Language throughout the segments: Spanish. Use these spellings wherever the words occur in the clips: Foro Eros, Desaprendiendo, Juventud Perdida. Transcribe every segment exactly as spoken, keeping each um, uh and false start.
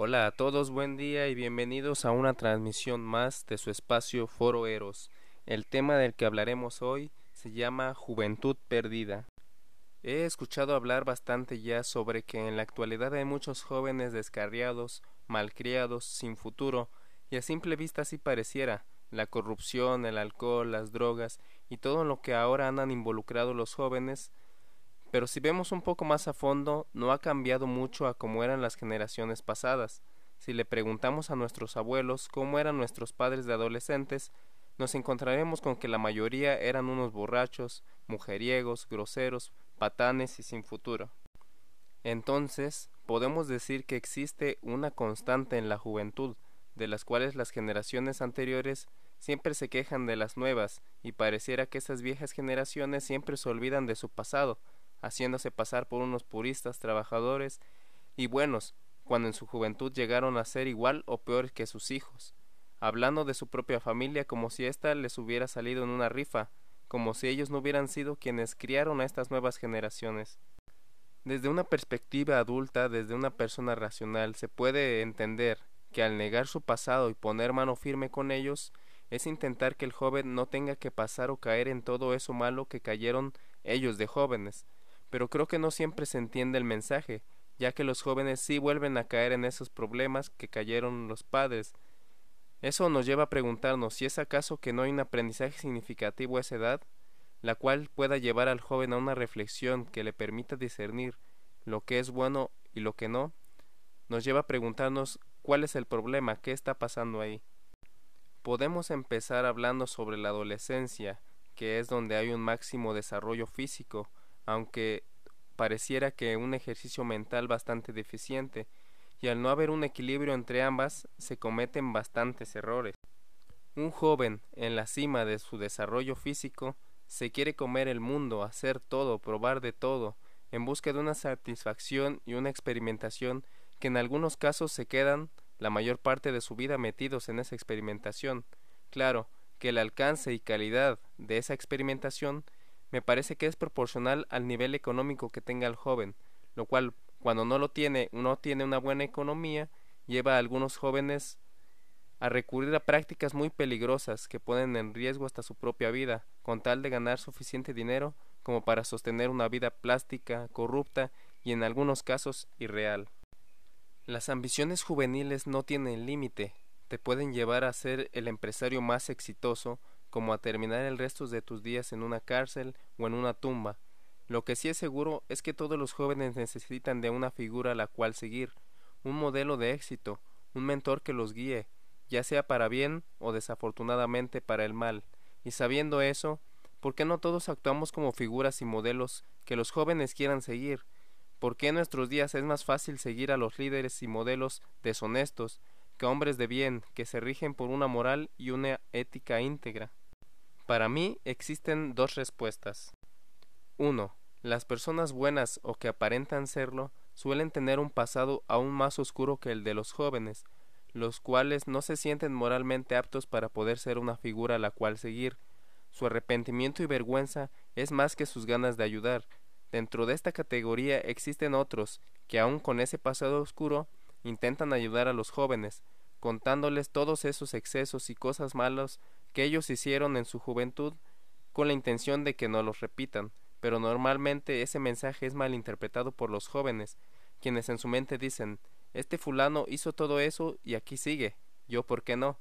Hola a todos, buen día y bienvenidos a una transmisión más de su espacio Foro Eros. El tema del que hablaremos hoy se llama Juventud Perdida. He escuchado hablar bastante ya sobre que en la actualidad hay muchos jóvenes descarriados, malcriados, sin futuro, y a simple vista así pareciera. La corrupción, el alcohol, las drogas y todo lo que ahora andan involucrados los jóvenes, pero si vemos un poco más a fondo, no ha cambiado mucho a como eran las generaciones pasadas. Si le preguntamos a nuestros abuelos cómo eran nuestros padres de adolescentes, nos encontraremos con que la mayoría eran unos borrachos, mujeriegos, groseros, patanes y sin futuro. Entonces, podemos decir que existe una constante en la juventud, de las cuales las generaciones anteriores siempre se quejan de las nuevas, y pareciera que esas viejas generaciones siempre se olvidan de su pasado, haciéndose pasar por unos puristas, trabajadores y buenos, cuando en su juventud llegaron a ser igual o peor que sus hijos, hablando de su propia familia como si ésta les hubiera salido en una rifa, como si ellos no hubieran sido quienes criaron a estas nuevas generaciones. Desde una perspectiva adulta, desde una persona racional, se puede entender que al negar su pasado y poner mano firme con ellos, es intentar que el joven no tenga que pasar o caer en todo eso malo que cayeron ellos de jóvenes, pero creo que no siempre se entiende el mensaje, ya que los jóvenes sí vuelven a caer en esos problemas que cayeron los padres. Eso nos lleva a preguntarnos si es acaso que no hay un aprendizaje significativo a esa edad, la cual pueda llevar al joven a una reflexión que le permita discernir lo que es bueno y lo que no. Nos lleva a preguntarnos cuál es el problema, qué está pasando ahí. Podemos empezar hablando sobre la adolescencia, que es donde hay un máximo desarrollo físico, aunque pareciera que un ejercicio mental bastante deficiente, y al no haber un equilibrio entre ambas, se cometen bastantes errores. Un joven, en la cima de su desarrollo físico, se quiere comer el mundo, hacer todo, probar de todo, en busca de una satisfacción y una experimentación que en algunos casos se quedan la mayor parte de su vida metidos en esa experimentación. Claro, que el alcance y calidad de esa experimentación me parece que es proporcional al nivel económico que tenga el joven, lo cual, cuando no lo tiene, no tiene una buena economía, lleva a algunos jóvenes a recurrir a prácticas muy peligrosas que ponen en riesgo hasta su propia vida, con tal de ganar suficiente dinero como para sostener una vida plástica, corrupta y en algunos casos irreal. Las ambiciones juveniles no tienen límite, te pueden llevar a ser el empresario más exitoso, como a terminar el resto de tus días en una cárcel o en una tumba. Lo que sí es seguro es que todos los jóvenes necesitan de una figura a la cual seguir, un modelo de éxito, un mentor que los guíe, ya sea para bien o desafortunadamente para el mal. Y sabiendo eso, ¿por qué no todos actuamos como figuras y modelos que los jóvenes quieran seguir? ¿Por qué en nuestros días es más fácil seguir a los líderes y modelos deshonestos que a hombres de bien que se rigen por una moral y una ética íntegra? Para mí existen dos respuestas. uno. Las personas buenas o que aparentan serlo suelen tener un pasado aún más oscuro que el de los jóvenes, los cuales no se sienten moralmente aptos para poder ser una figura a la cual seguir. Su arrepentimiento y vergüenza es más que sus ganas de ayudar. Dentro de esta categoría existen otros que aun con ese pasado oscuro intentan ayudar a los jóvenes, contándoles todos esos excesos y cosas malas que ellos hicieron en su juventud con la intención de que no los repitan, pero normalmente ese mensaje es malinterpretado por los jóvenes, quienes en su mente dicen, este fulano hizo todo eso y aquí sigue, yo por qué no,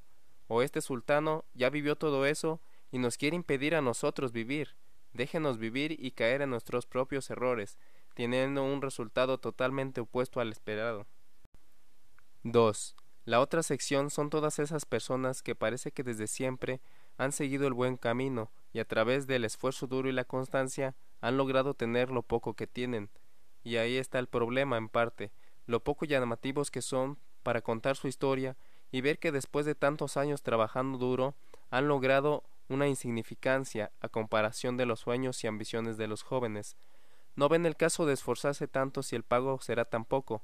o este sultano ya vivió todo eso y nos quiere impedir a nosotros vivir. Déjenos vivir y caer en nuestros propios errores, teniendo un resultado totalmente opuesto al esperado. dos. La otra sección son todas esas personas que parece que desde siempre han seguido el buen camino y a través del esfuerzo duro y la constancia han logrado tener lo poco que tienen. Y ahí está el problema en parte, lo poco llamativos que son para contar su historia y ver que después de tantos años trabajando duro han logrado una insignificancia a comparación de los sueños y ambiciones de los jóvenes. No ven el caso de esforzarse tanto si el pago será tan poco,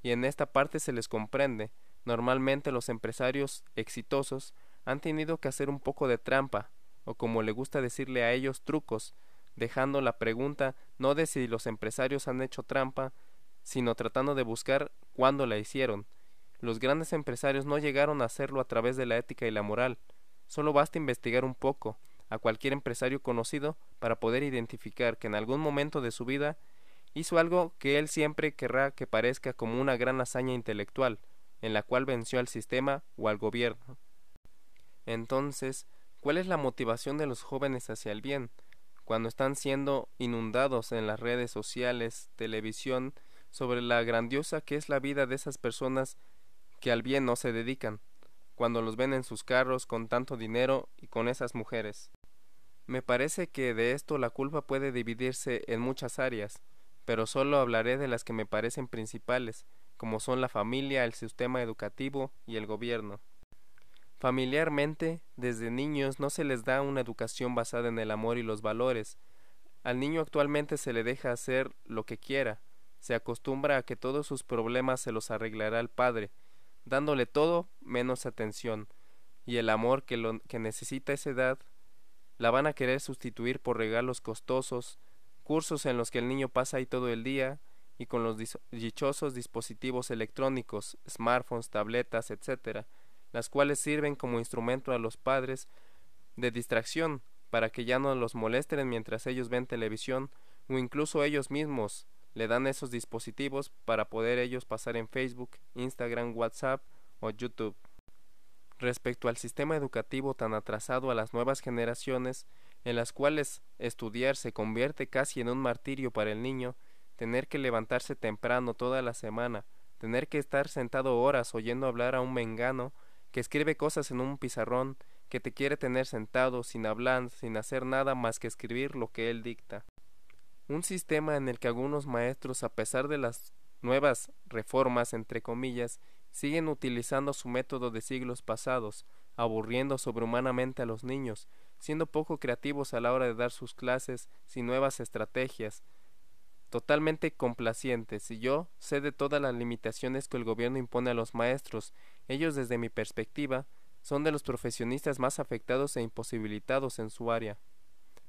y en esta parte se les comprende. Normalmente los empresarios exitosos han tenido que hacer un poco de trampa, o como le gusta decirle a ellos, trucos, dejando la pregunta no de si los empresarios han hecho trampa, sino tratando de buscar cuándo la hicieron. Los grandes empresarios no llegaron a hacerlo a través de la ética y la moral. Solo basta investigar un poco a cualquier empresario conocido para poder identificar que en algún momento de su vida hizo algo que él siempre querrá que parezca como una gran hazaña intelectual, en la cual venció al sistema o al gobierno. Entonces, ¿cuál es la motivación de los jóvenes hacia el bien, cuando están siendo inundados en las redes sociales, televisión, sobre la grandiosa que es la vida de esas personas que al bien no se dedican, cuando los ven en sus carros con tanto dinero y con esas mujeres? Me parece que de esto la culpa puede dividirse en muchas áreas, pero solo hablaré de las que me parecen principales, como son la familia, el sistema educativo y el gobierno. Familiarmente, desde niños no se les da una educación basada en el amor y los valores. Al niño actualmente se le deja hacer lo que quiera, se acostumbra a que todos sus problemas se los arreglará el padre, dándole todo menos atención, y el amor que, lo, que necesita esa edad la van a querer sustituir por regalos costosos, cursos en los que el niño pasa ahí todo el día, y con los dichosos dispositivos electrónicos, smartphones, tabletas, etcétera, las cuales sirven como instrumento a los padres de distracción para que ya no los molesten mientras ellos ven televisión, o incluso ellos mismos le dan esos dispositivos para poder ellos pasar en Facebook, Instagram, WhatsApp o YouTube. Respecto al sistema educativo tan atrasado a las nuevas generaciones, en las cuales estudiar se convierte casi en un martirio para el niño, tener que levantarse temprano toda la semana, tener que estar sentado horas oyendo hablar a un mengano que escribe cosas en un pizarrón, que te quiere tener sentado, sin hablar, sin hacer nada más que escribir lo que él dicta. Un sistema en el que algunos maestros, a pesar de las nuevas reformas, entre comillas, siguen utilizando su método de siglos pasados, aburriendo sobrehumanamente a los niños, siendo poco creativos a la hora de dar sus clases, sin nuevas estrategias, totalmente complacientes. Y yo sé de todas las limitaciones que el gobierno impone a los maestros. Ellos, desde mi perspectiva, son de los profesionistas más afectados e imposibilitados en su área.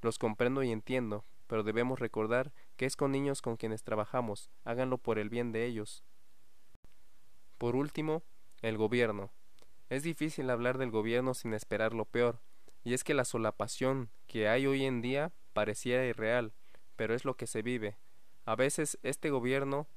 Los comprendo y entiendo, pero debemos recordar que es con niños con quienes trabajamos. Háganlo por el bien de ellos. Por último, el gobierno. Es difícil hablar del gobierno sin esperar lo peor, y es que la solapación que hay hoy en día pareciera irreal, pero es lo que se vive. A veces este gobierno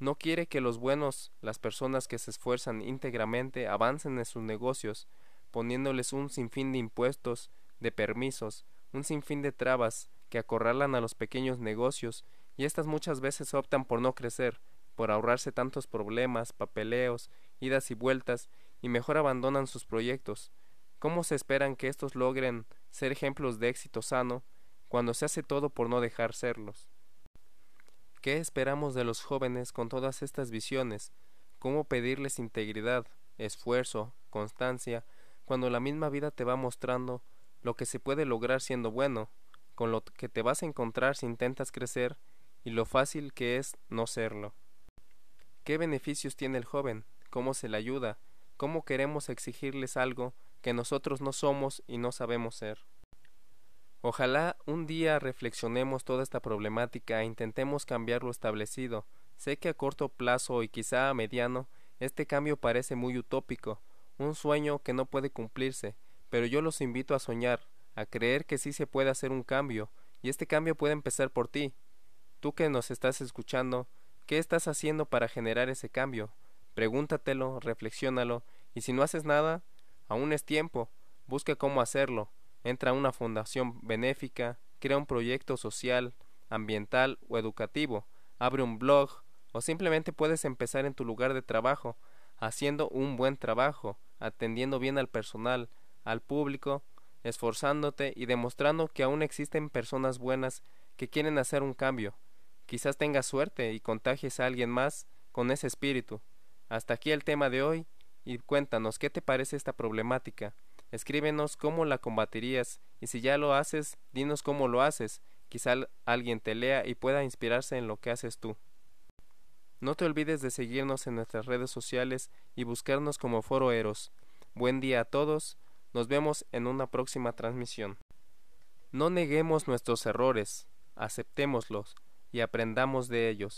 no quiere que los buenos, las personas que se esfuerzan íntegramente, avancen en sus negocios, poniéndoles un sinfín de impuestos, de permisos, un sinfín de trabas, que acorralan a los pequeños negocios, y estas muchas veces optan por no crecer, por ahorrarse tantos problemas, papeleos, idas y vueltas, y mejor abandonan sus proyectos. ¿Cómo se esperan que estos logren ser ejemplos de éxito sano, cuando se hace todo por no dejar serlos? ¿Qué esperamos de los jóvenes con todas estas visiones? ¿Cómo pedirles integridad, esfuerzo, constancia, cuando la misma vida te va mostrando lo que se puede lograr siendo bueno, con lo que te vas a encontrar si intentas crecer y lo fácil que es no serlo? ¿Qué beneficios tiene el joven? ¿Cómo se le ayuda? ¿Cómo queremos exigirles algo que nosotros no somos y no sabemos ser? Ojalá un día reflexionemos toda esta problemática e intentemos cambiar lo establecido. Sé que a corto plazo y quizá a mediano, este cambio parece muy utópico, un sueño que no puede cumplirse, pero yo los invito a soñar, a creer que sí se puede hacer un cambio, y este cambio puede empezar por ti. Tú que nos estás escuchando, ¿qué estás haciendo para generar ese cambio? Pregúntatelo, reflexiónalo, y si no haces nada, aún es tiempo, busca cómo hacerlo. Entra a una fundación benéfica, crea un proyecto social, ambiental o educativo, abre un blog, o simplemente puedes empezar en tu lugar de trabajo, haciendo un buen trabajo, atendiendo bien al personal, al público, esforzándote y demostrando que aún existen personas buenas que quieren hacer un cambio. Quizás tengas suerte y contagies a alguien más con ese espíritu. Hasta aquí el tema de hoy, y cuéntanos qué te parece esta problemática. Escríbenos cómo la combatirías, y si ya lo haces, dinos cómo lo haces. Quizá alguien te lea y pueda inspirarse en lo que haces tú. No te olvides de seguirnos en nuestras redes sociales y buscarnos como Foro Eros. Buen día a todos. Nos vemos en una próxima transmisión. No neguemos nuestros errores, aceptémoslos y aprendamos de ellos.